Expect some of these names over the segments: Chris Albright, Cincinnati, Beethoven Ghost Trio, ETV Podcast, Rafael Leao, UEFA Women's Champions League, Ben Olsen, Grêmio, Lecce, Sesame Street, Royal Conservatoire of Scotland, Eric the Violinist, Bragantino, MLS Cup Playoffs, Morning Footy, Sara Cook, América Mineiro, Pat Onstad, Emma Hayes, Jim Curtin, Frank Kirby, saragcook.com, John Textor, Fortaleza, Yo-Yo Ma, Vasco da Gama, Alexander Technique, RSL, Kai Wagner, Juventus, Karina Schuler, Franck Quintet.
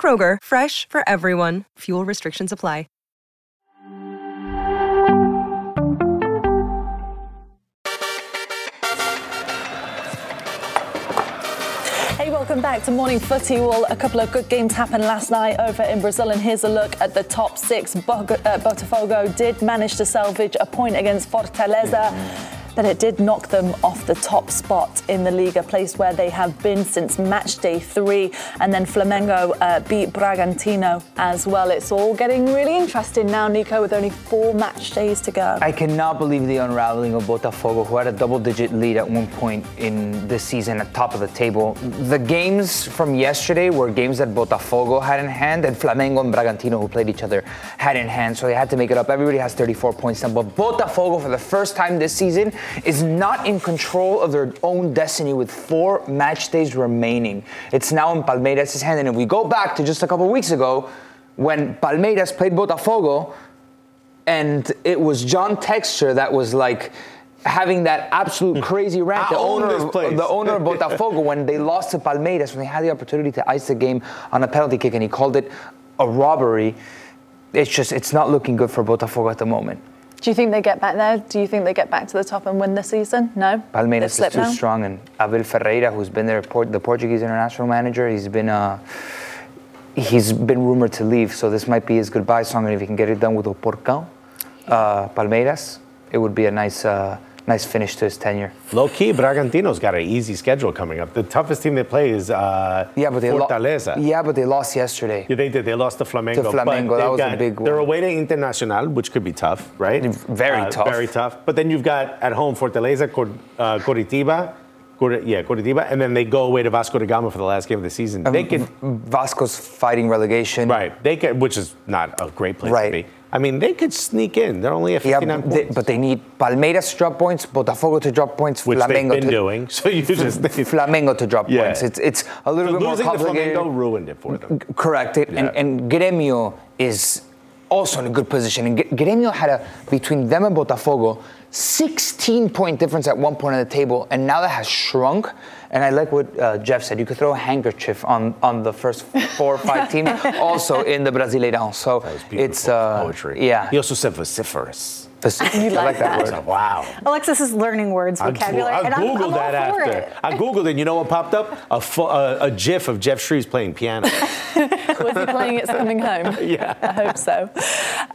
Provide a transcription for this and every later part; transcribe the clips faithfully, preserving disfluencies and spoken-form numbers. Kroger, fresh for everyone. Fuel restrictions apply. Welcome back to Morning Footy. Well, a couple of good games happened last night over in Brazil, and here's a look at the top six. Botafogo did manage to salvage a point against Fortaleza, but it did knock them off the top spot in the league, a place where they have been since match day three. And then Flamengo uh, beat Bragantino as well. It's all getting really interesting now, Nico, with only four match days to go. I cannot believe the unraveling of Botafogo, who had a double-digit lead at one point in this season at top of the table. The games from yesterday were games that Botafogo had in hand, and Flamengo and Bragantino, who played each other, had in hand, so they had to make it up. Everybody has thirty-four points now, but Botafogo, for the first time this season, is not in control of their own destiny with four match days remaining. It's now in Palmeiras' hand, and if we go back to just a couple weeks ago, when Palmeiras played Botafogo, and it was John Textor that was like having that absolute crazy rant, the owner, of, the owner of Botafogo, when they lost to Palmeiras, when they had the opportunity to ice the game on a penalty kick, and he called it a robbery. It's just, it's not looking good for Botafogo at the moment. Do you think they get back there? Do you think they get back to the top and win the season? No? Palmeiras is too now? strong, and Abel Ferreira, who's been their Port- the Portuguese international manager, he's been uh, he's been rumored to leave, so this might be his goodbye song, and if he can get it done with Oporcão, uh, Palmeiras, it would be a nice uh, nice finish to his tenure. Low-key, Bragantino's got an easy schedule coming up. The toughest team they play is uh, yeah, but they Fortaleza. Lo- yeah, but they lost yesterday. Yeah, they did. They lost to Flamengo. To Flamengo, but that was got, a big one. They're away to Internacional, which could be tough, right? Very uh, tough. Very tough. But then you've got, at home, Fortaleza, Cor- uh, Curitiba. Cor- yeah, Curitiba. And then they go away to Vasco da Gama for the last game of the season. I mean, they could, Vasco's fighting relegation. Right. They could, which is not a great place right. to be. I mean, they could sneak in. They're only at fifty-nine yeah, but points. They, but they need Palmeiras to drop points, Botafogo to drop points, Which Flamengo they've been to, doing. So you just f- Flamengo to drop yeah. points. It's it's a little so bit more complicated. Losing to Flamengo ruined it for them. Correct. It, yeah. and, and Grêmio is also in a good position. And Grêmio had a, between them and Botafogo, sixteen-point difference at one point on the table, and now that has shrunk. And I like what uh, Jeff said. You could throw a handkerchief on, on the first four or five teams, also in the Brasileirão. So that was beautiful. It's uh, poetry. Yeah. He also said vociferous. Vociferous. You like I like that, that word. Wow. Alexis is learning words vocabulary. I, I googled and I'm, I'm that after. It. I googled it. And you know what popped up? A fo- uh, a gif of Jeff Shreves playing piano. Was he playing It's Coming Home? Yeah. I hope so.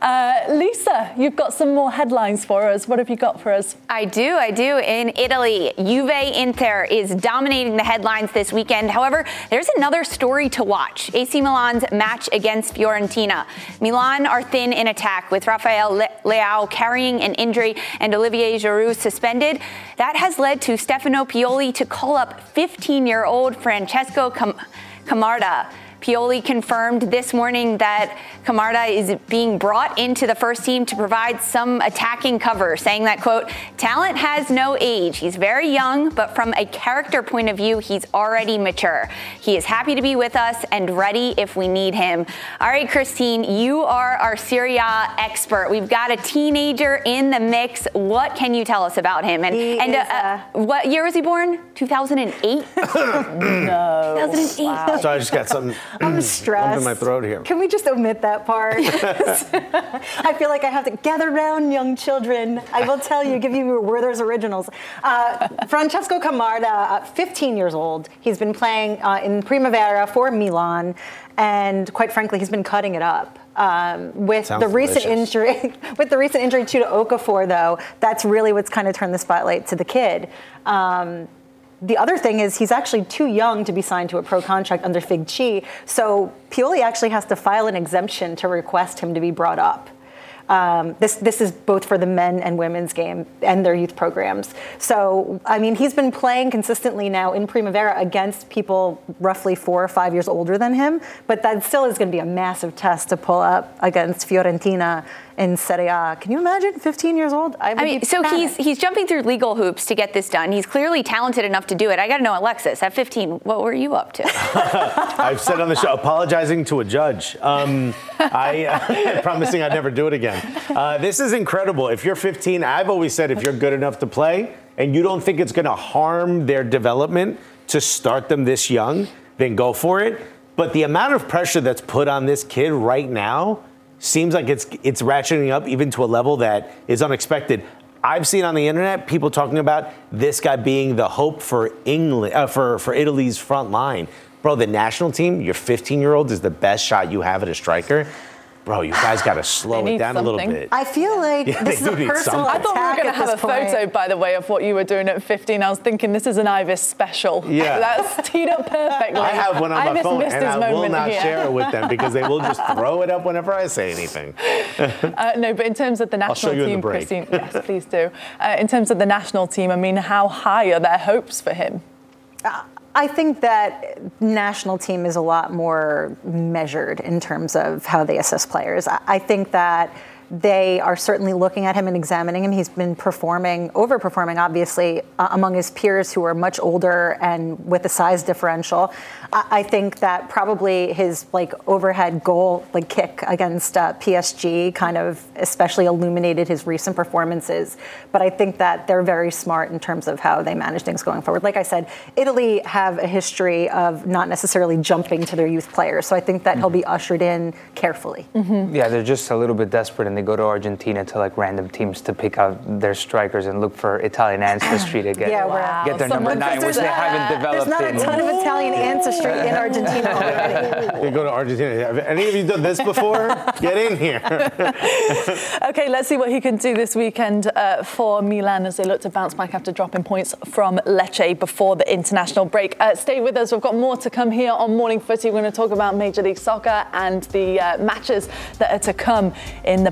Uh, Lisa, you've got some more headlines for us. What have you got for us? I do, I do. In Italy, Juve Inter is dominating the headlines this weekend. However, there's another story to watch. A C Milan's match against Fiorentina. Milan are thin in attack with Rafael Le- Leao carrying an injury and Olivier Giroud suspended. That has led to Stefano Pioli to call up fifteen-year-old Francesco Cam- Camarda. Pioli confirmed this morning that Camarda is being brought into the first team to provide some attacking cover, saying that, quote, talent has no age. He's very young, but from a character point of view, he's already mature. He is happy to be with us and ready if we need him. All right, Christine, you are our Serie A expert. We've got a teenager in the mix. What can you tell us about him? And, and uh, uh, what year was he born? two thousand eight? No. two thousand eight. Wow. So I just got something. I'm stressed. In my throat here. Can we just omit that part? I feel like I have to gather around young children. I will tell you, give you your Werther's originals. Uh, Francesco Camarda, fifteen years old. He's been playing uh, in Primavera for Milan, and quite frankly, he's been cutting it up. Um, with Sounds the recent delicious. injury, with the recent injury to Okafor, though, that's really what's kind of turned the spotlight to the kid. Um, The other thing is he's actually too young to be signed to a pro contract under Fig-Chi, so Pioli actually has to file an exemption to request him to be brought up. Um, this this is both for the men and women's game and their youth programs. So, I mean, he's been playing consistently now in Primavera against people roughly four or five years older than him, but that still is going to be a massive test to pull up against Fiorentina in Serie A. Can you imagine fifteen years old? I, I mean, so he's he's jumping through legal hoops to get this done. He's clearly talented enough to do it. I got to know, Alexis, at fifteen, what were you up to? I've said on the show, apologizing to a judge. Um, I uh, promising I'd never do it again. Uh, this is incredible. If you're fifteen, I've always said if you're good enough to play and you don't think it's going to harm their development to start them this young, then go for it. But the amount of pressure that's put on this kid right now seems like it's it's ratcheting up even to a level that is unexpected. I've seen on the internet people talking about this guy being the hope for England, uh, for, for Italy's front line. Bro, the national team, your fifteen-year-old is the best shot you have at a striker. Bro, you guys got to slow it down something. a little bit. I feel like yeah, this is a personal attack. I thought we were going to have a point. photo, by the way, of what you were doing at fifteen. I was thinking this is an Ivis special. Yeah. That's teed up perfectly. I have one on my Ivis phone, and I will not here. share it with them because they will just throw it up whenever I say anything. uh, no, but in terms of the national team, the Christine, yes, please do. Uh, in terms of the national team, I mean, how high are their hopes for him? Uh, I think that national team is a lot more measured in terms of how they assess players. I think that they are certainly looking at him and examining him. He's been performing, overperforming, obviously, uh, among his peers who are much older and with a size differential. I, I think that probably his like overhead goal, like kick against uh, P S G, kind of especially illuminated his recent performances. But I think that they're very smart in terms of how they manage things going forward. Like I said, Italy have a history of not necessarily jumping to their youth players, so I think that mm-hmm. he'll be ushered in carefully. Mm-hmm. Yeah, they're just a little bit desperate. And they go to Argentina to like random teams to pick out their strikers and look for Italian ancestry to get, yeah, wow. get their Some number nine, which they a, haven't developed. There's not a ton in. of Italian ancestry in Argentina already. They go to Argentina. Have any of you done this before? Get in here. Okay, let's see what he can do this weekend uh, for Milan as they look to bounce back after dropping points from Lecce before the international break. Uh, stay with us. We've got more to come here on Morning Footy. We're going to talk about Major League Soccer and the uh, matches that are to come in the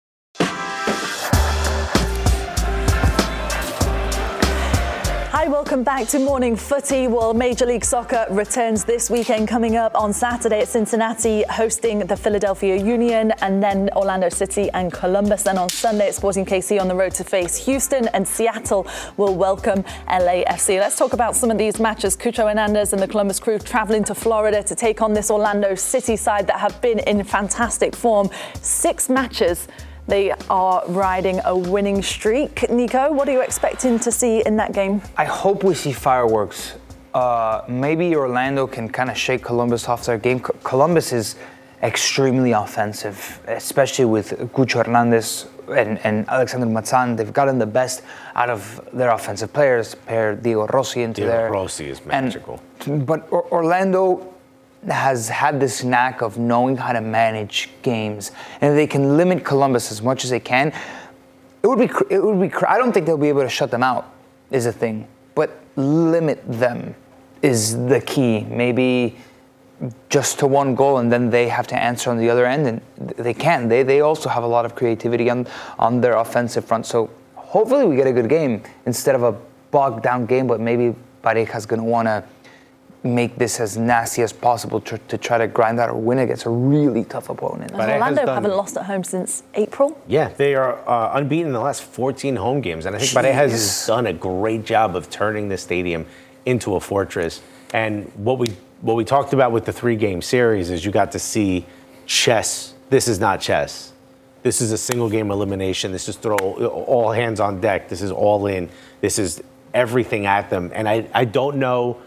Hi, welcome back to Morning Footy. Well, Major League Soccer returns this weekend, coming up on Saturday at Cincinnati, hosting the Philadelphia Union, and then Orlando City and Columbus. Then on Sunday at Sporting K C on the road to face Houston, and Seattle will welcome L A F C. Let's talk about some of these matches. Cucho Hernandez and the Columbus Crew travelling to Florida to take on this Orlando City side that have been in fantastic form. Six matches. They are riding a winning streak. Nico, what are you expecting to see in that game? I hope we see fireworks. Uh, maybe Orlando can kind of shake Columbus off their game. Co- Columbus is extremely offensive, especially with Cucho Hernandez and, and Alexander Mazzan. They've gotten the best out of their offensive players. Pair Diego Rossi into Diego there. Diego Rossi is magical. And, but or- Orlando... has had this knack of knowing how to manage games, and they can limit Columbus as much as they can. It would be, it would be. I don't think they'll be able to shut them out, is the thing. But limit them is the key. Maybe just to one goal, and then they have to answer on the other end, and they can. They they also have a lot of creativity on on their offensive front. So hopefully we get a good game instead of a bogged down game. But maybe Pareja's going to want to make this as nasty as possible to, to try to grind out or win against a really tough opponent. But Orlando done, haven't lost at home since April. Yeah, they are uh, unbeaten in the last fourteen home games. And I think Pareja has done a great job of turning the stadium into a fortress. And what we what we talked about with the three-game series is you got to see chess. This is not chess. This is a single-game elimination. This is throw all hands on deck. This is all in. This is everything at them. And I, I don't know.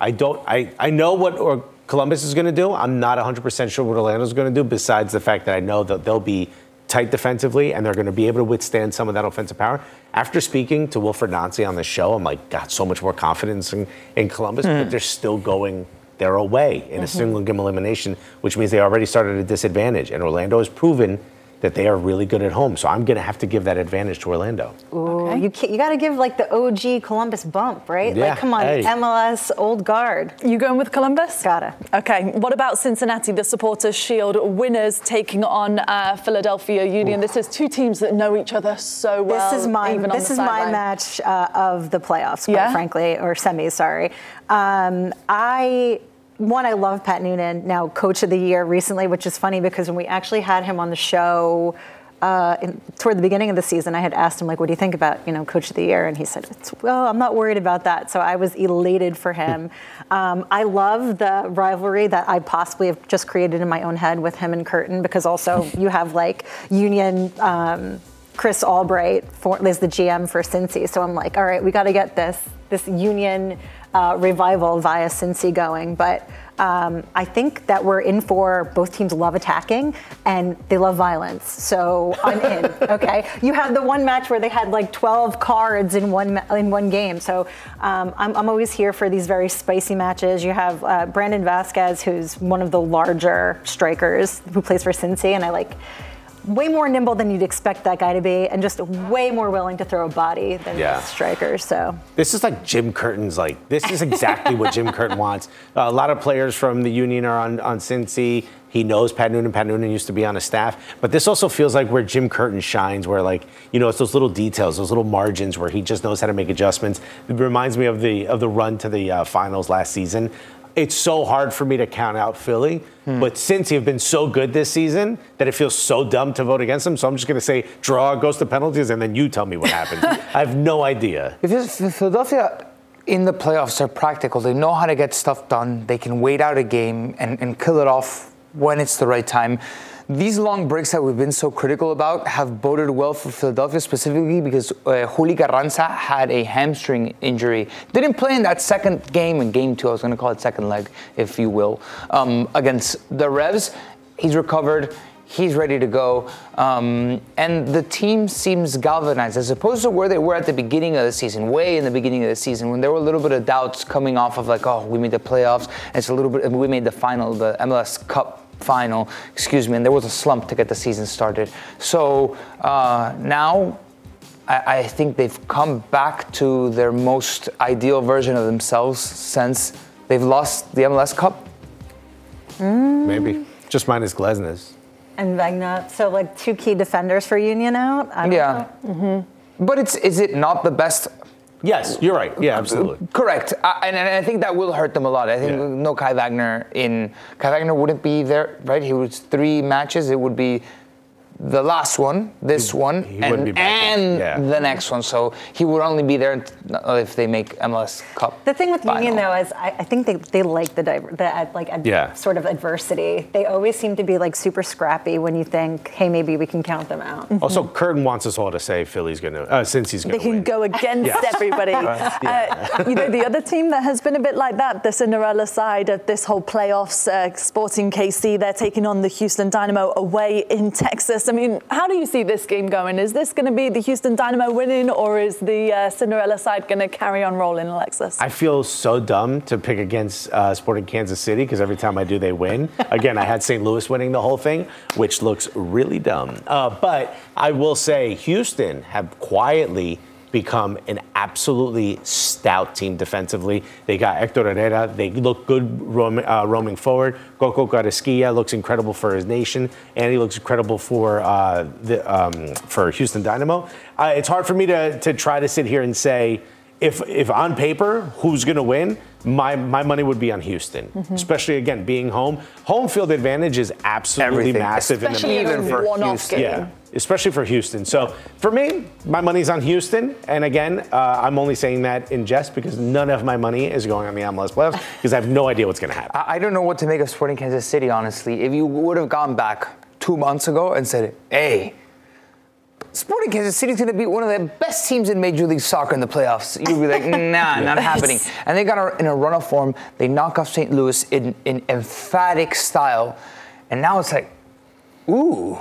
I don't. I, I know what or Columbus is going to do. I'm not one hundred percent sure what Orlando is going to do, besides the fact that I know that they'll be tight defensively and they're going to be able to withstand some of that offensive power. After speaking to Wilfred Nancy on the show, I'm like, got so much more confidence in, in Columbus, mm. but they're still going their away in mm-hmm. a single game elimination, which means they already started at a disadvantage. And Orlando has proven that they are really good at home. So I'm going to have to give that advantage to Orlando. Ooh, okay. You you got to give like the O G Columbus bump, right? Yeah, like, come on, hey. M L S, old guard. You going with Columbus? Gotta. Okay, what about Cincinnati, the Supporters' Shield winners taking on uh, Philadelphia Union? Ooh. This is two teams that know each other so well. This is my, even this is my match uh, of the playoffs, quite yeah? frankly, or semis, sorry. Um, I... One, I love Pat Noonan, now Coach of the Year recently, which is funny because when we actually had him on the show uh, in, toward the beginning of the season, I had asked him, like, what do you think about, you know, Coach of the Year? And he said, it's, well, I'm not worried about that. So I was elated for him. um, I love the rivalry that I possibly have just created in my own head with him and Curtin, because also you have, like, Union... Um, Chris Albright for, is the G M for Cincy, so I'm like, all right, we got to get this this Union uh, revival via Cincy going. But um, I think that we're in for both teams love attacking and they love violence, so I'm in. Okay, you had the one match where they had like twelve cards in one in one game, so um, I'm, I'm always here for these very spicy matches. You have uh, Brandon Vasquez, who's one of the larger strikers who plays for Cincy, and I like. Way more nimble than you'd expect that guy to be, and just way more willing to throw a body than yeah. the strikers. So this is like Jim Curtin's. Like this is exactly what Jim Curtin wants. Uh, a lot of players from the Union are on on Cincy. He knows Pat Noonan. Pat Noonan used to be on his staff, but this also feels like where Jim Curtin shines, where like you know it's those little details, those little margins where he just knows how to make adjustments. It reminds me of the of the run to the uh, finals last season. It's so hard for me to count out Philly, hmm. but Cincy have been so good this season that it feels so dumb to vote against them. So I'm just going to say draw, goes to penalties, and then you tell me what happened. I have no idea. If it's, if Philadelphia in the playoffs are practical. They know how to get stuff done. They can wait out a game and, and kill it off when it's the right time. These long breaks that we've been so critical about have boded well for Philadelphia, specifically because uh, Juli Carranza had a hamstring injury. Didn't play in that second game, in game two, I was going to call it second leg, if you will, um, against the Revs. He's recovered. He's ready to go. Um, and the team seems galvanized, as opposed to where they were at the beginning of the season, way in the beginning of the season, when there were a little bit of doubts coming off of like, oh, we made the playoffs. And it's a little bit, we made the final, the M L S Cup Final, excuse me, and there was a slump to get the season started. So uh, now I, I think they've come back to their most ideal version of themselves since they've lost the M L S Cup. Mm. Maybe. Just minus Glesnes. And Vegna. So, like, two key defenders for Union out? I don't yeah. know. Mm-hmm. But it's is it not the best... Yes, you're right. Yeah, absolutely. Correct. I, and, and I think that will hurt them a lot. I think yeah. no Kai Wagner in... Kai Wagner wouldn't be there, right? He was three matches. It would be the last one, this he, one, he and, and yeah. the next one. So he would only be there if they make M L S Cup. The thing with final. Union, though, is I, I think they, they like the, diver, the like ad, yeah. sort of adversity. They always seem to be like super scrappy when you think, hey, maybe we can count them out. Mm-hmm. Also, Curtin wants us all to say Philly's going to, uh, since he's going to They can win. Go against yes. everybody. Uh, yeah. uh, you know, the other team that has been a bit like that, the Cinderella side of this whole playoffs, uh, Sporting K C, they're taking on the Houston Dynamo away in Texas. I mean, how do you see this game going? Is this going to be the Houston Dynamo winning, or is the uh, Cinderella side going to carry on rolling, Alexis? I feel so dumb to pick against uh, Sporting Kansas City, because every time I do, they win. Again, I had Saint Louis winning the whole thing, which looks really dumb. Uh, but I will say Houston have quietly become an absolutely stout team defensively. They got Hector Herrera. They look good roam, uh, roaming forward. Coco Carrasquilla looks incredible for his nation, and he looks incredible for uh, the um, for Houston Dynamo. Uh, it's hard for me to to try to sit here and say if if on paper who's going to win. My my money would be on Houston, mm-hmm. especially again being home. Home field advantage is absolutely Everything. massive, especially in the even for one-off game. Yeah. Especially for Houston. So for me, my money's on Houston. And again, uh, I'm only saying that in jest because none of my money is going on the M L S playoffs because I have no idea what's going to happen. I don't know what to make of Sporting Kansas City, honestly. If you would have gone back two months ago and said, hey, Sporting Kansas City is going to be one of the best teams in Major League Soccer in the playoffs. You'll be like, nah, yeah. not happening. And they got in a run of form. They knock off Saint Louis in, in emphatic style. And now it's like, ooh,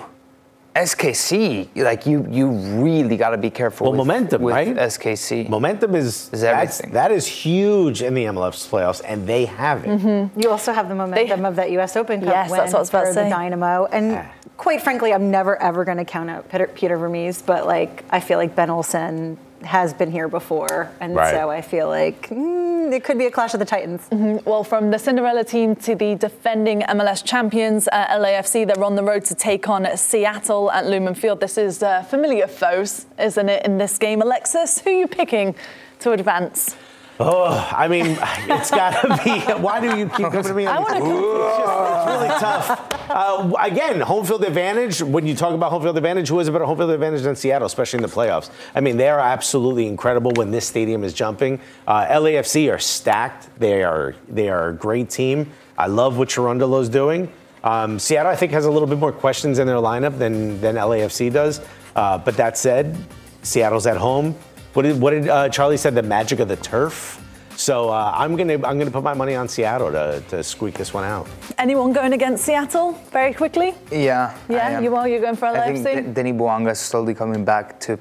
S K C. Like, you you really got to be careful well, with, momentum, with right? S K C. Momentum is, is everything. That is huge in the M L S playoffs, and they have it. Mm-hmm. You also have the momentum they, of that U S Open Cup yes, win that's what I was about for to say. The Dynamo. And ah. quite frankly, I'm never, ever going to count out Peter, Peter Vermees, but, like, I feel like Ben Olsen has been here before, and right. so I feel like mm, it could be a clash of the Titans. Mm-hmm. Well, from the Cinderella team to the defending M L S champions at L A F C, they're on the road to take on Seattle at Lumen Field. This is uh, familiar foes, isn't it, in this game? Alexis, who are you picking to advance? Oh, I mean, it's got to be. Why do you keep coming to me? I want to. It's really tough. Uh, again, home field advantage. When you talk about home field advantage, who has a better home field advantage than Seattle, especially in the playoffs? I mean, they are absolutely incredible when this stadium is jumping. Uh, L A F C are stacked. They are. They are a great team. I love what Chirondolo's doing. Um, Seattle, I think, has a little bit more questions in their lineup than than L A F C does. Uh, but that said, Seattle's at home. What did, what did uh, Charlie said? The magic of the turf. So uh, I'm gonna I'm gonna put my money on Seattle to, to squeak this one out. Anyone going against Seattle very quickly? Yeah. Yeah, you are. You're going for L A F C. I think Denny Bouanga is slowly coming back to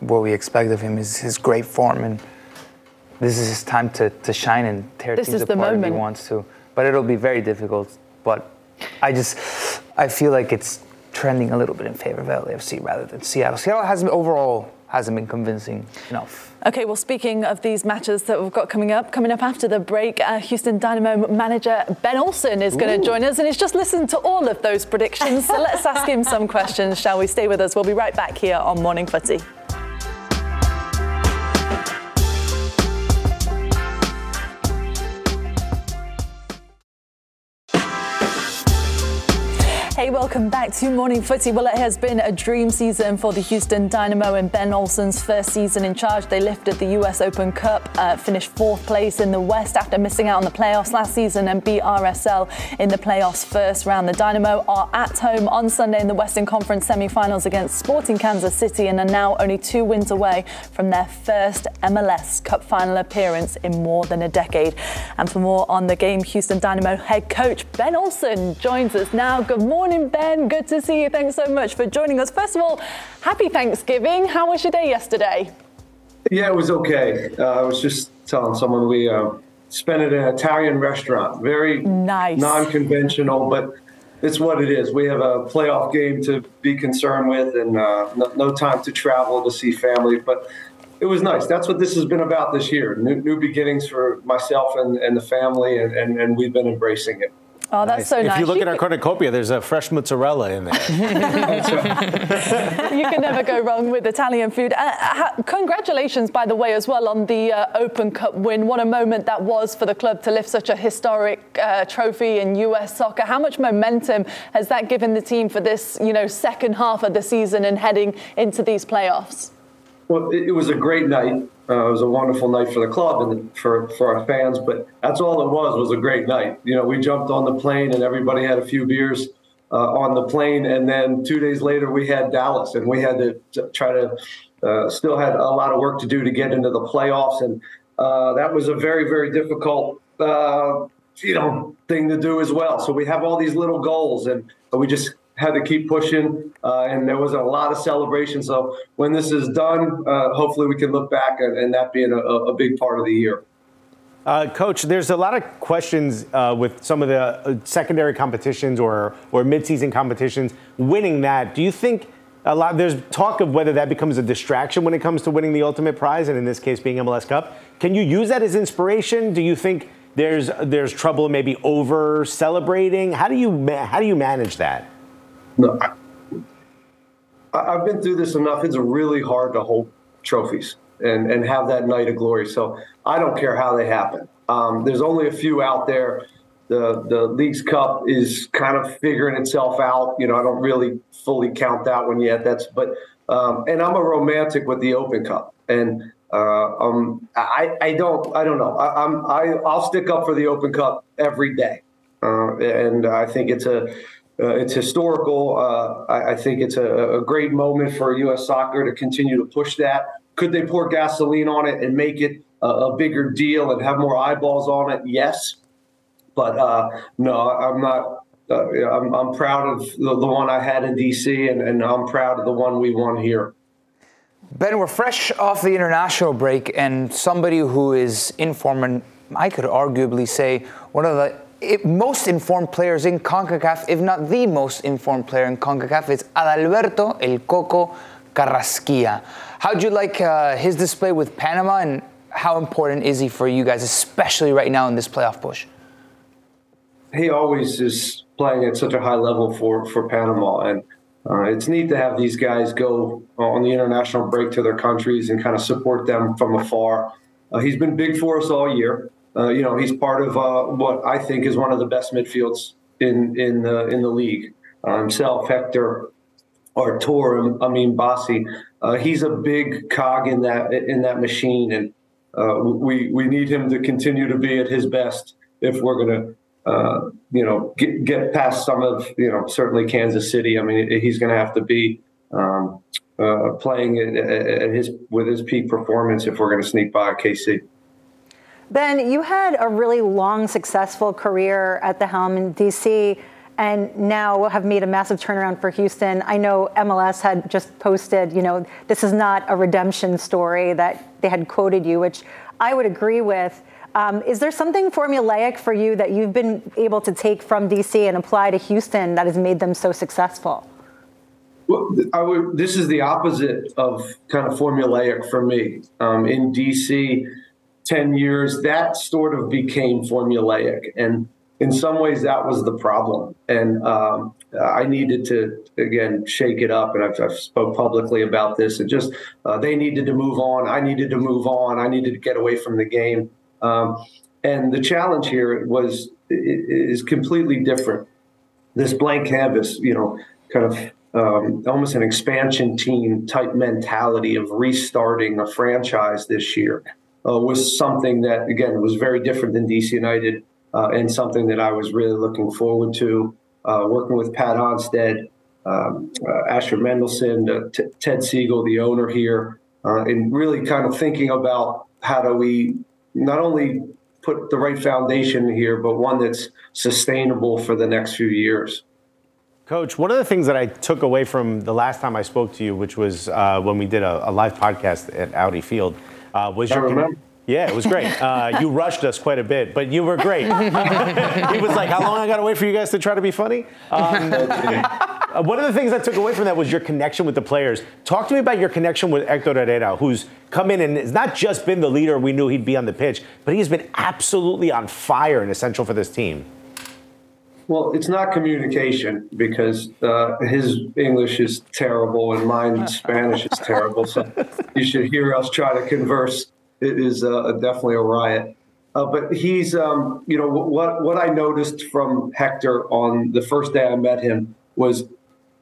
what we expect of him. Is his great form, and this is his time to, to shine and tear this teams is the apart moment. If he wants to. But it'll be very difficult. But I just I feel like it's trending a little bit in favor of L A F C rather than Seattle. Seattle has an overall. Hasn't been convincing enough. Okay, well, speaking of these matches that we've got coming up, coming up after the break, uh, Houston Dynamo manager Ben Olsen is going to join us, and he's just listened to all of those predictions. So let's ask him some questions, shall we? Stay with us. We'll be right back here on Morning Footy. Hey, welcome back to Morning Footy. Well, it has been a dream season for the Houston Dynamo and Ben Olsen's first season in charge. They lifted the U S Open Cup, uh, finished fourth place in the West after missing out on the playoffs last season and beat R S L in the playoffs first round. The Dynamo are at home on Sunday in the Western Conference semi-finals against Sporting Kansas City and are now only two wins away from their first M L S Cup final appearance in more than a decade. And for more on the game, Houston Dynamo head coach Ben Olsen joins us now. Good morning. Morning, Ben. Good to see you. Thanks so much for joining us. First of all, happy Thanksgiving. How was your day yesterday? Yeah, it was okay. Uh, I was just telling someone we uh, spent it in an Italian restaurant. Very nice, non-conventional, but it's what it is. We have a playoff game to be concerned with and uh, no, no time to travel to see family, but it was nice. That's what this has been about this year. New, new beginnings for myself and, and the family, and, and, and we've been embracing it. Oh, that's nice. So nice. If you look you at our cornucopia, there's a fresh mozzarella in there. You can never go wrong with Italian food. Uh, ha- congratulations, by the way, as well on the uh, Open Cup win. What a moment that was for the club to lift such a historic uh, trophy in U S soccer. How much momentum has that given the team for this, you know, second half of the season and heading into these playoffs? Well, it was a great night. Uh, it was a wonderful night for the club and for, for our fans, but that's all it was, was a great night. You know, we jumped on the plane and everybody had a few beers uh, on the plane, and then two days later we had Dallas, and we had to try to uh, still had a lot of work to do to get into the playoffs, and uh, that was a very, very difficult uh, you know, thing to do as well. So we have all these little goals, and we just had to keep pushing, uh, and there was a lot of celebration. So when this is done, uh, hopefully we can look back and, and that being a, a big part of the year. Uh, Coach, there's a lot of questions uh, with some of the secondary competitions or or midseason competitions. Winning that, do you think a lot? There's talk of whether that becomes a distraction when it comes to winning the ultimate prize, and in this case, being M L S Cup. Can you use that as inspiration? Do you think there's there's trouble maybe over celebrating? How do you how do you manage that? No, I, I've been through this enough. It's really hard to hold trophies and, and have that night of glory. So I don't care how they happen. Um, there's only a few out there. The the League's Cup is kind of figuring itself out. You know, I don't really fully count that one yet. That's but um, and I'm a romantic with the Open Cup, and uh, um, I I don't I don't know. I, I'm I I'll stick up for the Open Cup every day, uh, and I think it's a Uh, it's historical. Uh, I, I think it's a, a great moment for U S soccer to continue to push that. Could they pour gasoline on it and make it a, a bigger deal and have more eyeballs on it? Yes. But uh, no, I'm not. Uh, I'm, I'm proud of the, the one I had in D C, and, and I'm proud of the one we won here. Ben, we're fresh off the international break, and somebody who is informed, and I could arguably say one of the It, most informed players in CONCACAF, if not the most informed player in CONCACAF, is Adalberto El Coco Carrasquilla. How'd you like uh, his display with Panama, and how important is he for you guys, especially right now in this playoff push? He always is playing at such a high level for, for Panama, and uh, it's neat to have these guys go on the international break to their countries and kind of support them from afar. Uh, he's been big for us all year. Uh, you know, he's part of uh, what I think is one of the best midfields in in the in the league. Uh, himself, Hector, Artur, I mean Bassi. Uh, he's a big cog in that in that machine, and uh, we we need him to continue to be at his best if we're gonna uh, you know get, get past some of you know certainly Kansas City. I mean, he's gonna have to be um, uh, playing at, at his with his peak performance if we're gonna sneak by K C. Ben, you had a really long, successful career at the helm in D C, and now have made a massive turnaround for Houston. I know M L S had just posted, you know, this is not a redemption story, that they had quoted you, which I would agree with. Um, is there something formulaic for you that you've been able to take from D C and apply to Houston that has made them so successful? Well, I would, this is the opposite of kind of formulaic for me. Um, in D C, ten years, that sort of became formulaic. And in some ways, that was the problem. And um, I needed to, again, shake it up. And I've, I've spoke publicly about this. And just uh, they needed to move on. I needed to move on. I needed to get away from the game. Um, and the challenge here was is completely different. This blank canvas, you know, kind of um, almost an expansion team type mentality of restarting a franchise this year. Uh, was something that, again, was very different than D C United uh, and something that I was really looking forward to. Uh, working with Pat Onstead, um, uh, Asher Mendelson, uh, T- Ted Siegel, the owner here, uh, and really kind of thinking about how do we not only put the right foundation here, but one that's sustainable for the next few years. Coach, one of the things that I took away from the last time I spoke to you, which was uh, when we did a, a live podcast at Audi Field, Uh, was your remember. Yeah, it was great. Uh, you rushed us quite a bit, but you were great. He was like, how long I got to wait for you guys to try to be funny? Um, uh, one of the things I took away from that was your connection with the players. Talk to me about your connection with Hector Herrera, who's come in and has not just been the leader we knew he'd be on the pitch, but he's been absolutely on fire and essential for this team. Well, it's not communication because uh, his English is terrible and mine Spanish is terrible. So you should hear us try to converse. It is uh, definitely a riot. Uh, but he's, um, you know, what what I noticed from Hector on the first day I met him was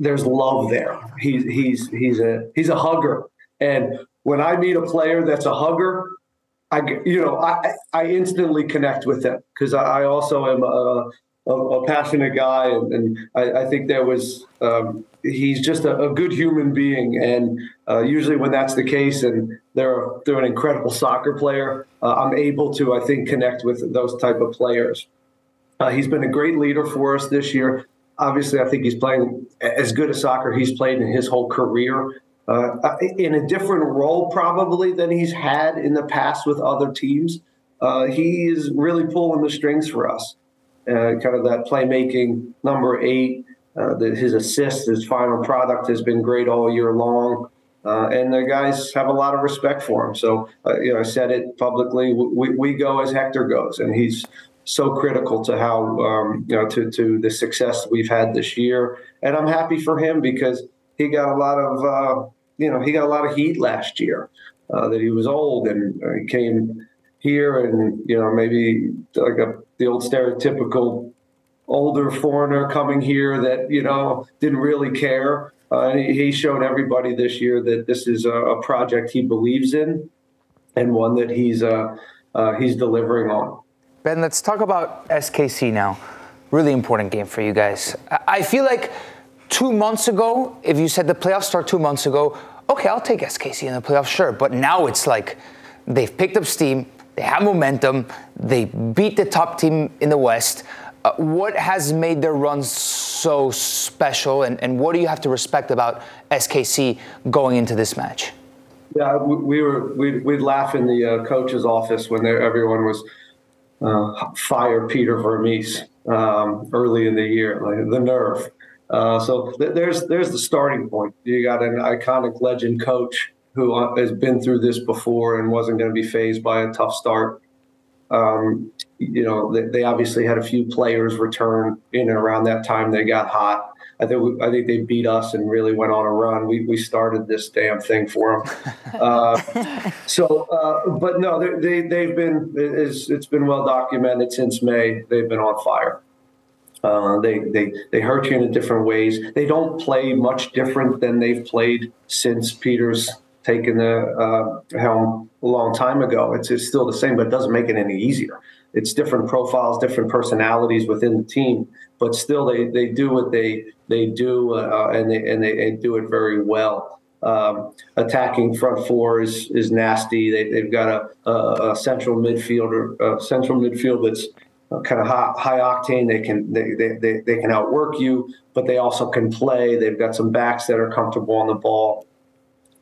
there's love there. He's he's he's a he's a hugger, and when I meet a player that's a hugger, I you know I I instantly connect with them because I also am a A, a passionate guy, and, and I, I think there was um, he's just a, a good human being, and uh, usually when that's the case and they're they're an incredible soccer player, uh, I'm able to, I think, connect with those type of players. Uh, he's been a great leader for us this year. Obviously, I think he's playing as good a soccer he's played in his whole career, uh, in a different role probably than he's had in the past with other teams. Uh, he is really pulling the strings for us. Uh, kind of that playmaking number eight, uh, the, his assist, his final product has been great all year long. Uh, and the guys have a lot of respect for him. So, uh, you know, I said it publicly, we, we go as Hector goes. And he's so critical to how, um, you know, to, to the success we've had this year. And I'm happy for him because he got a lot of, uh, you know, he got a lot of heat last year uh, that he was old and uh, he came here and, you know, maybe like a, the old stereotypical older foreigner coming here that, you know, didn't really care. Uh, and he, he showed everybody this year that this is a, a project he believes in and one that he's uh, uh, he's delivering on. Ben, let's talk about S K C now. Really important game for you guys. I feel like two months ago, if you said the playoffs start two months ago, okay, I'll take S K C in the playoffs, sure. But now it's like they've picked up steam, they have momentum, they beat the top team in the West. Uh, what has made their run so special, and, and what do you have to respect about S K C going into this match? Yeah, we, we were we'd, we'd laugh in the uh, coach's office when everyone was uh, fire Peter Vermees um, early in the year, like the nerve. Uh, so th- there's there's the starting point. You got an iconic legend coach who uh, has been through this before and wasn't going to be fazed by a tough start. Um, you know, they, they obviously had a few players return in and around that time. They got hot. I think we, I think they beat us and really went on a run. We we started this damn thing for them. Uh, so, uh, but no, they, they they've been it's, it's been well documented since May. They've been on fire. Uh, they they they hurt you in different ways. They don't play much different than they've played since Peter's taken the uh, helm a long time ago. It's, it's still the same, but it doesn't make it any easier. It's different profiles, different personalities within the team, but still they, they do what they they do, uh, and they and they, they do it very well. Um, attacking front four is is nasty. They, they've got a, a, a central midfielder, a central midfield that's kind of high, high octane. They can they, they, they, they can outwork you, but they also can play. They've got some backs that are comfortable on the ball.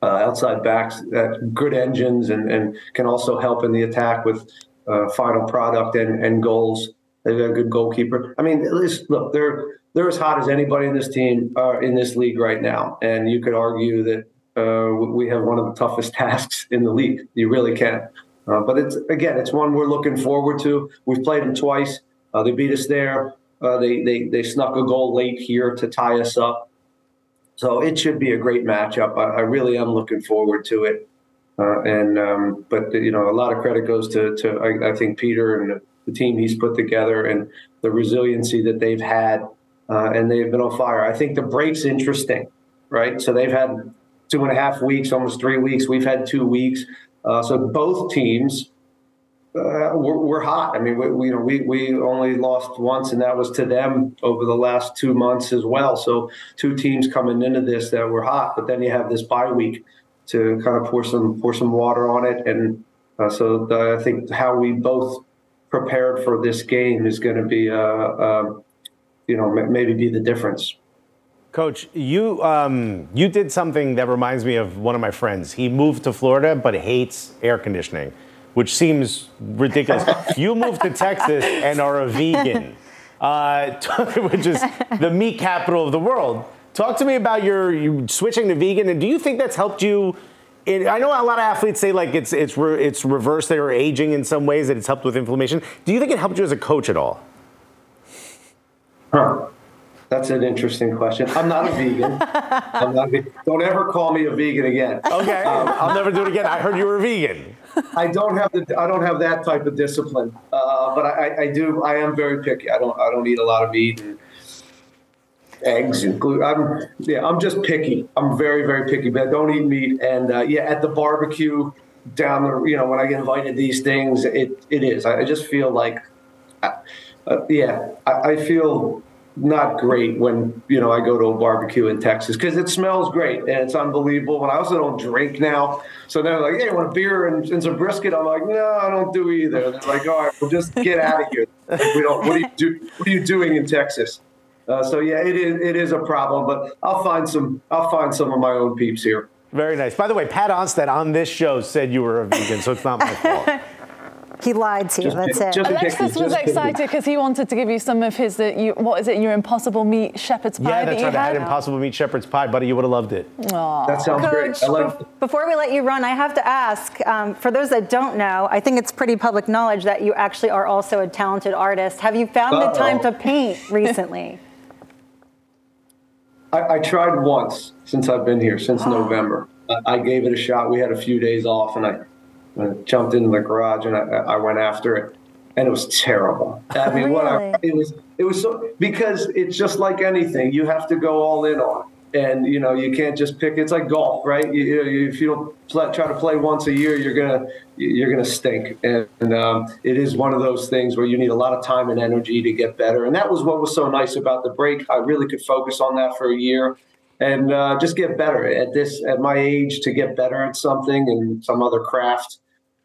Uh, outside backs, uh, good engines, and, and can also help in the attack with uh, final product and, and goals. They've got a good goalkeeper. I mean, at least, look, they're they're as hot as anybody in this team, uh, in this league right now. And you could argue that uh, we have one of the toughest tasks in the league. You really can. Uh, but it's again, it's one we're looking forward to. We've played them twice. Uh, they beat us there. Uh, they they they snuck a goal late here to tie us up. So it should be a great matchup. I, I really am looking forward to it. Uh, and um, but, you know, a lot of credit goes to, to I, I think, Peter and the team he's put together and the resiliency that they've had. Uh, and they've been on fire. I think the break's interesting, right? So they've had two and a half weeks, almost three weeks. We've had two weeks. Uh, so both teams uh, were, were hot. I mean, we, we, you know, we, we only lost once, and that was to them over the last two months as well. So two teams coming into this that were hot, but then you have this bye week to kind of pour some pour some water on it. And uh, so the, I think how we both prepared for this game is going to be, uh, uh, you know, m- maybe be the difference. Coach, you um, you did something that reminds me of one of my friends. He moved to Florida but hates air conditioning, which seems ridiculous. You moved to Texas and are a vegan, uh, which is the meat capital of the world. Talk to me about your you switching to vegan, and do you think that's helped you? In, I know a lot of athletes say like it's it's re, it's reversed their aging in some ways, that it's helped with inflammation. Do you think it helped you as a coach at all? Huh. That's an interesting question. I'm not a vegan. I'm not a, don't ever call me a vegan again. Okay, um, I'll never do it again. I heard you were a vegan. I don't have the, I don't have that type of discipline, uh, but I, I do. I am very picky. I don't I don't eat a lot of meat and eggs and gluten. I'm yeah. I'm just picky. I'm very very picky. But I don't eat meat. And uh, yeah, at the barbecue down the you know when I get invited to these things, it it is. I, I just feel like uh, yeah. I, I feel. Not great when, you know, I go to a barbecue in Texas because it smells great and it's unbelievable. And I also don't drink now. So they're like, hey, you want a beer and, and some brisket? I'm like, no, I don't do either. They're like, all right, well, just get out of here. Like, we don't, what, are you do, what are you doing in Texas? Uh, so, yeah, it is, it is a problem, but I'll find some I'll find some of my own peeps here. Very nice. By the way, Pat Onstad on this show said you were a vegan, so it's not my fault. He lied to you, just, that's it. Alexis was excited because he wanted to give you some of his, uh, you, what is it, your Impossible Meat Shepherd's Pie? Yeah, that's that right, I had Impossible Meat Shepherd's Pie, buddy, you would have loved it. Aww. That sounds Coach, great. I love it. Before we let you run, I have to ask, um, for those that don't know, I think it's pretty public knowledge that you actually are also a talented artist. Have you found Uh-oh. the time to paint recently? I, I tried once since I've been here, since oh. November. I, I gave it a shot. We had a few days off, and I... I jumped into the garage and I, I went after it, and it was terrible. I mean, really? what I, it was, it was so because it's just like anything. You have to go all in on it. And, you know, you can't just pick. It's like golf, right? You, you, you, if you don't play, try to play once a year, you're gonna you're gonna stink. And, and um, it is one of those things where you need a lot of time and energy to get better. And that was what was so nice about the break. I really could focus on that for a year and uh, just get better at this. At my age, to get better at something and some other craft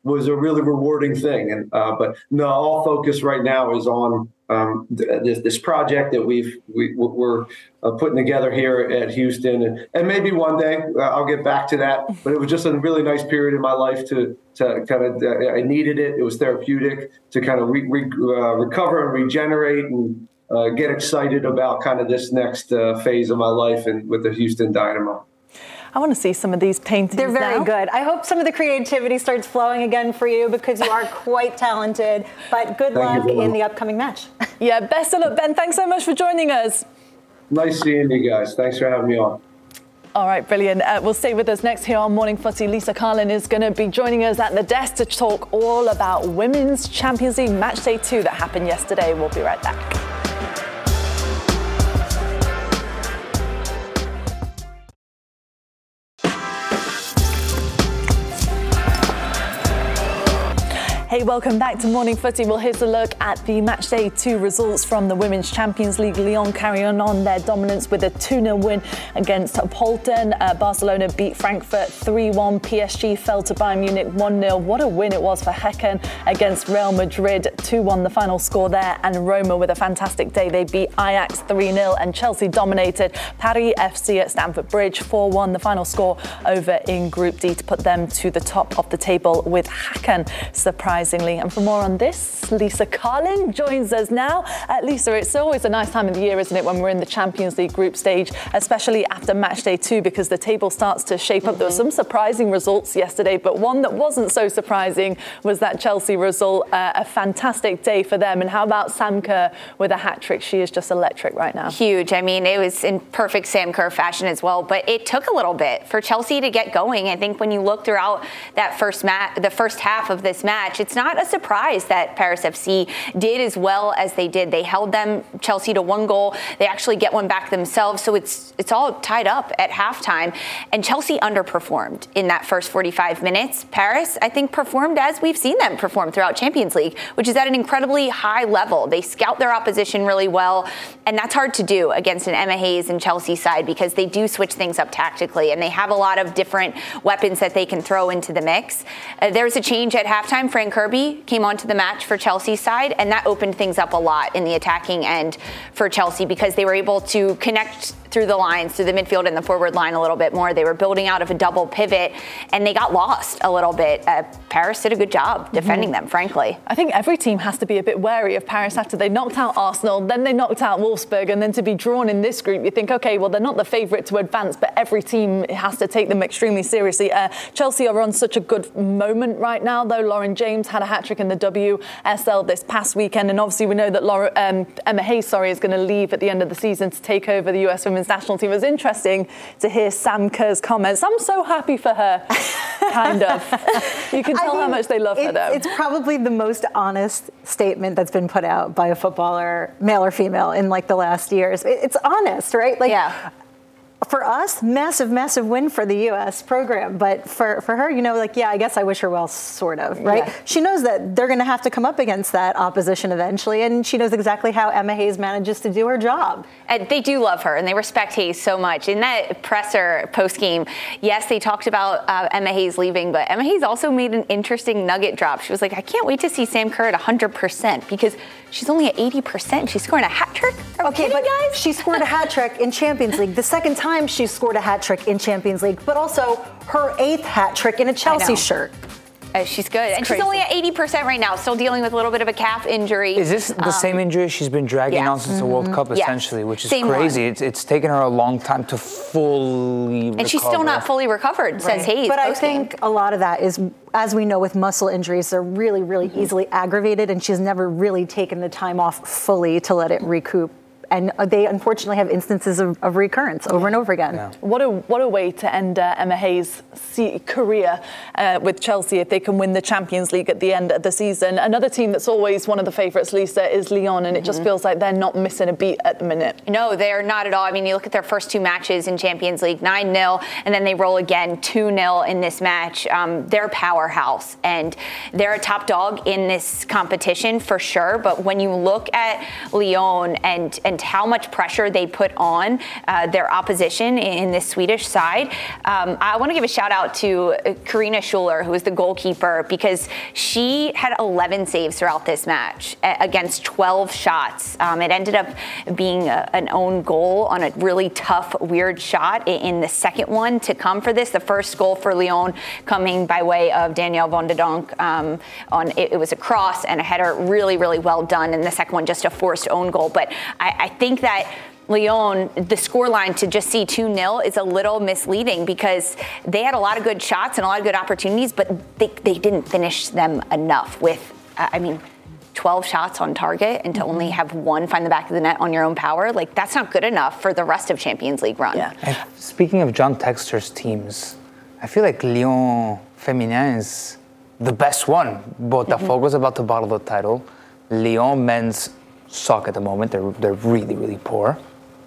was a really rewarding thing. And uh, but no, all focus right now is on. Um, th- this, this project that we've, we, we're uh, putting together here at Houston. And, and maybe one day uh, I'll get back to that. But it was just a really nice period in my life to to kind of uh, – I needed it. It was therapeutic to kind of re- re- uh, recover and regenerate and uh, get excited about kind of this next uh, phase of my life and with the Houston Dynamo. I want to see some of these paintings. They're very now. good. I hope some of the creativity starts flowing again for you because you are quite talented. But good Thank luck in the upcoming match. Yeah, best of luck, Ben. Thanks so much for joining us. Nice seeing you guys. Thanks for having me on. All right, brilliant. Uh, we'll stay with us next here on Morning Footy. Lisa Carlin is going to be joining us at the desk to talk all about Women's Champions League Match Day two that happened yesterday. We'll be right back. Hey, welcome back to Morning Footy. We'll here's a look at the match day two results from the Women's Champions League. Lyon carrying on their dominance with a two nil win against Polten. Uh, Barcelona beat Frankfurt three one. P S G fell to Bayern Munich one nil. What a win it was for Hecken against Real Madrid two one, the final score there. And Roma with a fantastic day. They beat Ajax three nil and Chelsea dominated Paris F C at Stamford Bridge four one, the final score over in Group D to put them to the top of the table with Hecken. Surprise. And for more on this, Lisa Carlin joins us now. Uh, Lisa, it's always a nice time of the year, isn't it, when we're in the Champions League group stage, especially after match day two, because the table starts to shape up. Mm-hmm. There were some surprising results yesterday, but one that wasn't so surprising was that Chelsea result. Uh, a fantastic day for them. And how about Sam Kerr with a hat-trick? She is just electric right now. Huge. I mean, it was in perfect Sam Kerr fashion as well, but it took a little bit for Chelsea to get going. I think when you look throughout that first ma- the first half of this match, it's not a surprise that Paris F C did as well as they did. They held them, Chelsea, to one goal. They actually get one back themselves. So it's it's all tied up at halftime. And Chelsea underperformed in that first forty-five minutes. Paris, I think, performed as we've seen them perform throughout Champions League, which is at an incredibly high level. They scout their opposition really well. And that's hard to do against an Emma Hayes and Chelsea side because they do switch things up tactically. And they have a lot of different weapons that they can throw into the mix. Uh, there was a change at halftime. Frank Kirby came onto the match for Chelsea's side, and that opened things up a lot in the attacking end for Chelsea because they were able to connect through the lines, through the midfield and the forward line a little bit more. They were building out of a double pivot, and they got lost a little bit. Uh, Paris did a good job defending mm-hmm. them, frankly. I think every team has to be a bit wary of Paris after they knocked out Arsenal, then they knocked out Wolfsburg, and then to be drawn in this group, you think, okay, well, they're not the favourite to advance, but every team has to take them extremely seriously. Uh, Chelsea are on such a good moment right now, though. Lauren James had a hat-trick in the W S L this past weekend, and obviously we know that Laura, um, Emma Hayes sorry, is going to leave at the end of the season to take over the U S Women's National Team. It was interesting to hear Sam Kerr's comments. I'm so happy for her, kind of. You can tell I mean, how much they love her, though. It's probably the most honest statement that's been put out by a footballer, male or female, in like the last years. It's honest, right? Like, yeah. For us, massive, massive win for the U S program. But for, for her, you know, like, yeah, I guess I wish her well, sort of, right? Yeah. She knows that they're going to have to come up against that opposition eventually, and she knows exactly how Emma Hayes manages to do her job. And they do love her, and they respect Hayes so much. In that presser post-game, yes, they talked about uh, Emma Hayes leaving, but Emma Hayes also made an interesting nugget drop. She was like, I can't wait to see Sam Kerr at one hundred percent because she's only at eighty percent. She's scoring a hat-trick? Are okay, but guys? She scored a hat-trick in Champions League the second time. Time she scored a hat trick in Champions League, but also her eighth hat trick in a Chelsea shirt. Uh, she's good. It's and crazy. She's only at eighty percent right now, still dealing with a little bit of a calf injury. Is this the um, same injury she's been dragging yeah. on since mm-hmm. the World Cup, yeah. essentially, which is same crazy. It's, it's taken her a long time to fully recover. And she's still not fully recovered, right. says Hayes. But I think game. a lot of that is, as we know with muscle injuries, they're really, really mm-hmm. easily aggravated, and she's never really taken the time off fully to let it recoup and they unfortunately have instances of, of recurrence over and over again. Yeah. What a what a way to end uh, Emma Hayes' career uh, with Chelsea if they can win the Champions League at the end of the season. Another team that's always one of the favourites, Lisa, is Lyon, and it mm-hmm. just feels like they're not missing a beat at the minute. No, they're not at all. I mean, you look at their first two matches in Champions League, nine nil, and then they roll again two nil in this match. Um, they're a powerhouse, and they're a top dog in this competition for sure, but when you look at Lyon and, and how much pressure they put on uh, their opposition in, in the Swedish side, um, I want to give a shout out to Karina Schuler, who is the goalkeeper, because she had eleven saves throughout this match against twelve shots. Um, it ended up being a, an own goal on a really tough, weird shot in the second one to come for this. The first goal for Lyon coming by way of Danielle Vonderdonk. Um, on, it, it was a cross and a header, really, really well done. And the second one, just a forced own goal. But I, I think that Lyon, the scoreline to just see two nil is a little misleading because they had a lot of good shots and a lot of good opportunities, but they, they didn't finish them enough with, uh, I mean, twelve shots on target and to only have one find the back of the net on your own power, like that's not good enough for the rest of Champions League run. Yeah. And speaking of John Texter's teams, I feel like Lyon Féminin is the best one. Botafogo's mm-hmm. about to bottle the title. Lyon men's suck at the moment. They're they're really, really poor.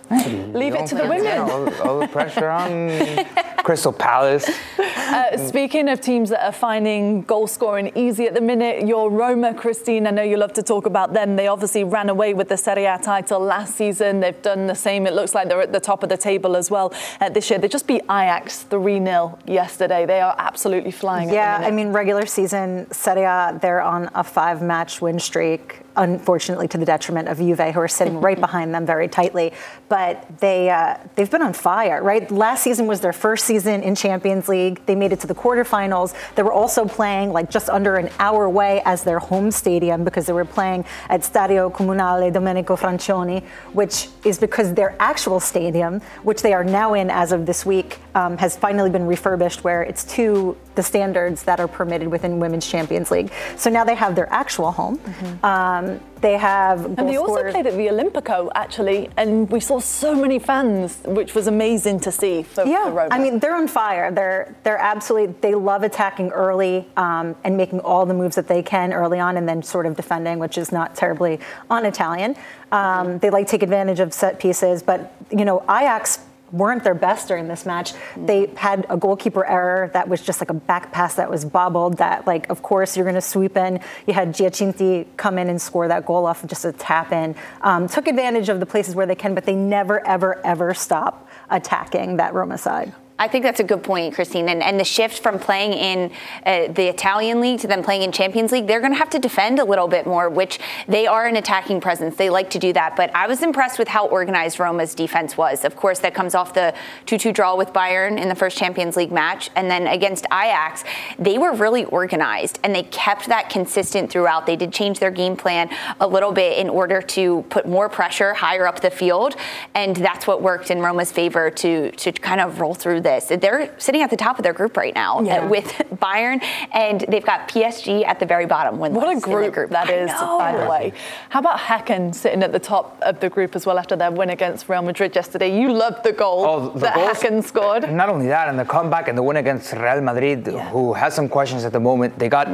Hey, leave it to the women. Yeah, all, all the pressure on Crystal Palace. Uh, speaking of teams that are finding goal scoring easy at the minute, your Roma, Christine, I know you love to talk about them. They obviously ran away with the Serie A title last season. They've done the same. It looks like they're at the top of the table as well uh, this year. They just beat Ajax three nil yesterday. They are absolutely flying. Yeah, I mean, regular season Serie A, they're on a five-match win streak, unfortunately to the detriment of Juve, who are sitting right behind them very tightly. But they, uh, they've been on fire, right? Last season was their first season in Champions League. They made it to the quarterfinals. They were also playing like just under an hour away as their home stadium because they were playing at Stadio Comunale Domenico Francioni, which is because their actual stadium, which they are now in as of this week, um, has finally been refurbished where it's to the standards that are permitted within Women's Champions League. So now they have their actual home. Mm-hmm. Um, They have goal and they also scorers. Played at the Olympico, actually, and we saw so many fans, which was amazing to see for, yeah. for Roma. I mean, they're on fire. They're they're absolutely, they love attacking early um, and making all the moves that they can early on and then sort of defending, which is not terribly un-Italian. Um, they like to take advantage of set pieces, but, you know, Ajax weren't their best during this match. They had a goalkeeper error that was just like a back pass that was bobbled that, like, of course, you're going to sweep in. You had Giacinti come in and score that goal off of just a tap in. Um, took advantage of the places where they can, but they never, ever, ever stop attacking that Roma side. I think that's a good point, Christine. And, and the shift from playing in uh, the Italian League to then playing in Champions League, they're going to have to defend a little bit more, which they are an attacking presence. They like to do that. But I was impressed with how organized Roma's defense was. Of course, that comes off the two two draw with Bayern in the first Champions League match. And then against Ajax, they were really organized, and they kept that consistent throughout. They did change their game plan a little bit in order to put more pressure higher up the field. And that's what worked in Roma's favor to, to kind of roll through this. They're sitting at the top of their group right now yeah. with Bayern, and they've got P S G at the very bottom. When what a group, group that is, by the way. How about Hakan sitting at the top of the group as well after their win against Real Madrid yesterday? You loved the goal oh, the that goals, Hakan scored. Not only that, and the comeback and the win against Real Madrid, yeah. who has some questions at the moment. They got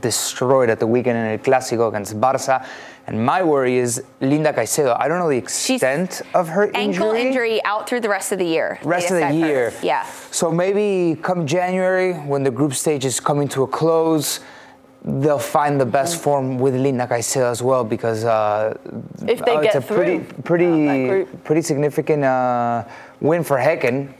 destroyed at the weekend in El Clásico against Barça. And my worry is Linda Caicedo. I don't know the extent She's of her injury. Ankle injury out through the rest of the year. Rest of the year. Her. Yeah. So maybe come January, when the group stage is coming to a close, they'll find the best mm-hmm. form with Linda Caicedo as well, because uh, if they oh, get it's a through, pretty, pretty, uh, pretty significant uh, win for Häcken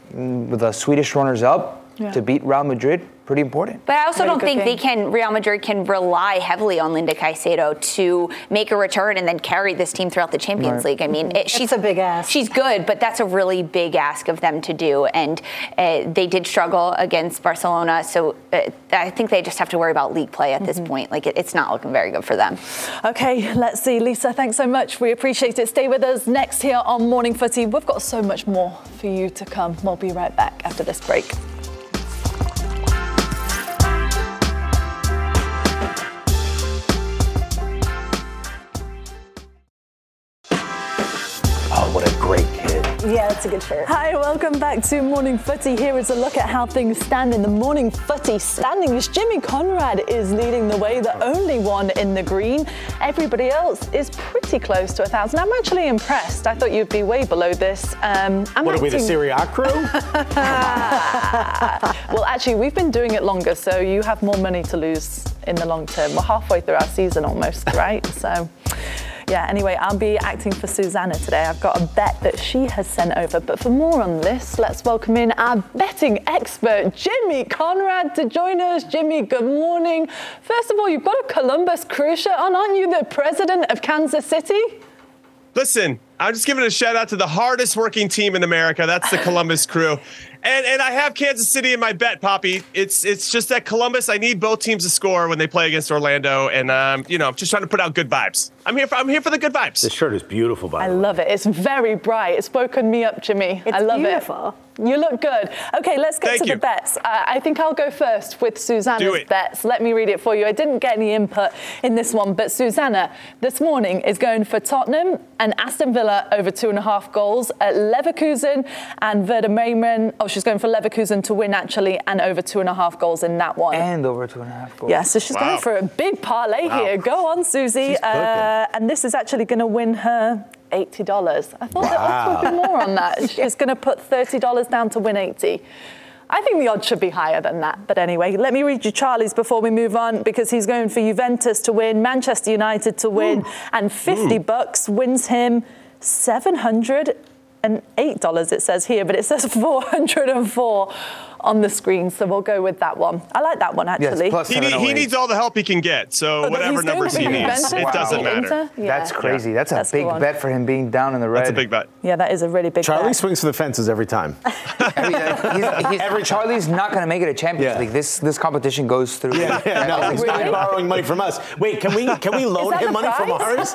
with the Swedish runners-up. Yeah. To beat Real Madrid, pretty important. But I also pretty don't think game. they can. Real Madrid can rely heavily on Linda Caicedo to make a return and then carry this team throughout the Champions right. League. I mean, it, she's a big ask. She's good, but that's a really big ask of them to do. And uh, they did struggle against Barcelona, so uh, I think they just have to worry about league play at mm-hmm. this point. Like, it, it's not looking very good for them. Okay, let's see. Lisa, thanks so much. We appreciate it. Stay with us next here on Morning Footy. We've got so much more for you to come. We'll be right back after this break. Yeah, that's a good shirt. Hi, welcome back to Morning Footy. Here is a look at how things stand in the Morning Footy standings. Jimmy Conrad is leading the way, the only one in the green. Everybody else is pretty close to a thousand. I'm actually impressed. I thought you'd be way below this. Um, I'm what, acting... are we the Serie A crew? Well, actually, we've been doing it longer, so you have more money to lose in the long term. We're halfway through our season almost, right? So... yeah, anyway, I'll be acting for Susanna today. I've got a bet that she has sent over. But for more on this, let's welcome in our betting expert, Jimmy Conrad, to join us. Jimmy, good morning. First of all, you've got a Columbus Crew shirt on. Aren't you the president of Kansas City? Listen, I'm just giving a shout out to the hardest working team in America. That's the Columbus Crew. And and I have Kansas City in my bet, Poppy. It's it's just that Columbus, I need both teams to score when they play against Orlando. And, um, you know, I'm just trying to put out good vibes. I'm here for, I'm here for the good vibes. This shirt is beautiful, by the way. I love it. It's very bright. It's woken me up, Jimmy. It's I love beautiful. It. You look good. Okay, let's get Thank to you. the bets. Uh, I think I'll go first with Susanna's bets. Let me read it for you. I didn't get any input in this one, but Susanna this morning is going for Tottenham and Aston Villa over two and a half goals at Leverkusen and Werder Bremen. Oh, she's going for Leverkusen to win, actually, and over two and a half goals in that one. And over two and a half goals. Yeah, so she's wow. going for a big parlay wow. here. Go on, Susie. Uh, and this is actually going to win her eighty dollars. I thought wow. the odds would be more on that. She's going to put thirty dollars down to win eighty dollars. I think the odds should be higher than that. But anyway, let me read you Charlie's before we move on, because he's going for Juventus to win, Manchester United to win, Ooh. and fifty Ooh. bucks wins him seven hundred dollars. And eight dollars it says here, but it says four hundred four on the screen, so we'll go with that one. I like that one, actually. Yes, plus he, need, he needs all the help he can get, so oh, whatever numbers he needs, wow. it doesn't matter. Yeah. That's crazy. That's a That's big bet for him being down in the red. That's a big bet. Yeah, that is a really big Charlie bet. Charlie swings for the fences every time. every, he's, he's, every Charlie's not going to make it a Champions yeah. League. This this competition goes through. Yeah, yeah, no, he's really? not borrowing money from us. Wait, can we can we loan him money price? from ours?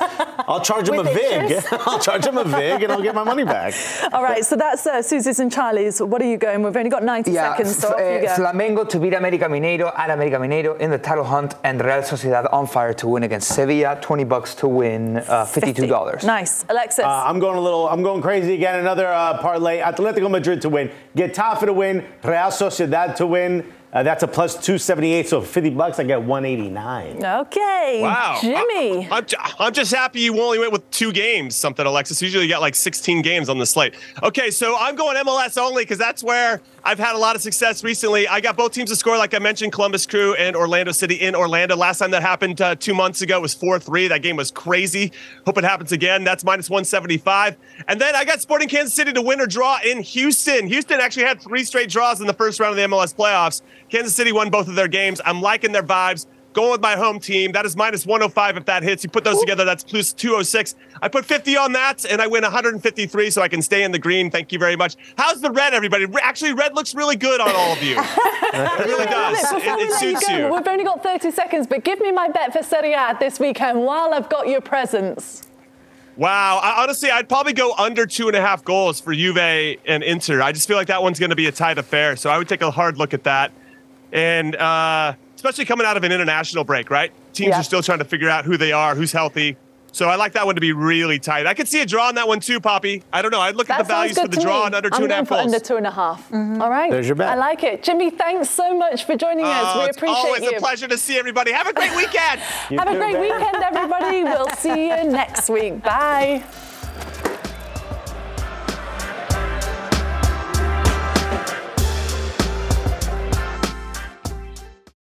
I'll charge him With a vig. I'll charge him a vig, and I'll get my money back. All right, so that's uh, Susie's and Charlie's. What are you going? We've only got ninety seconds. So uh, Flamengo to beat América Mineiro at América Mineiro in the title hunt, and Real Sociedad on fire to win against Sevilla. twenty bucks to win, uh, fifty-two dollars. Nice, Alexis. Uh, I'm going a little. I'm going crazy again. Another uh, parlay: Atletico Madrid to win, Getafe to win, Real Sociedad to win. Uh, that's a plus two seventy-eight, so fifty bucks, I get one eighty-nine. Okay, wow. Jimmy. I, I'm, I'm just happy you only went with two games, something, Alexis. Usually you got like sixteen games on the slate. Okay, so I'm going M L S only because that's where I've had a lot of success recently. I got both teams to score, like I mentioned, Columbus Crew and Orlando City in Orlando. Last time that happened uh, two months ago was four three. That game was crazy. Hope it happens again. That's minus one seventy-five. And then I got Sporting Kansas City to win or draw in Houston. Houston actually had three straight draws in the first round of the M L S playoffs. Kansas City won both of their games. I'm liking their vibes. Going with my home team. That is minus one oh five if that hits. You put those Ooh. together, that's plus two oh six. I put fifty on that, and I win one fifty-three, so I can stay in the green. Thank you very much. How's the red, everybody? Actually, red looks really good on all of you. It really does. It, it, it suits you. We've only got thirty seconds, but give me my bet for Serie A this weekend while I've got your presents. Wow. I, honestly, I'd probably go under two and a half goals for Juve and Inter. I just feel like that one's going to be a tight affair, so I would take a hard look at that. And uh, especially coming out of an international break, right? Teams yeah. are still trying to figure out who they are, who's healthy. So I like that one to be really tight. I could see a draw on that one too, Poppy. I don't know. I'd look that at the values for the draw on under two I'm and a half goals. Under two and a half. Mm-hmm. All right. There's your bet. I like it. Jimmy, thanks so much for joining uh, us. We appreciate you. It's always a pleasure to see everybody. Have a great weekend. Have a great better. weekend, everybody. We'll see you next week. Bye.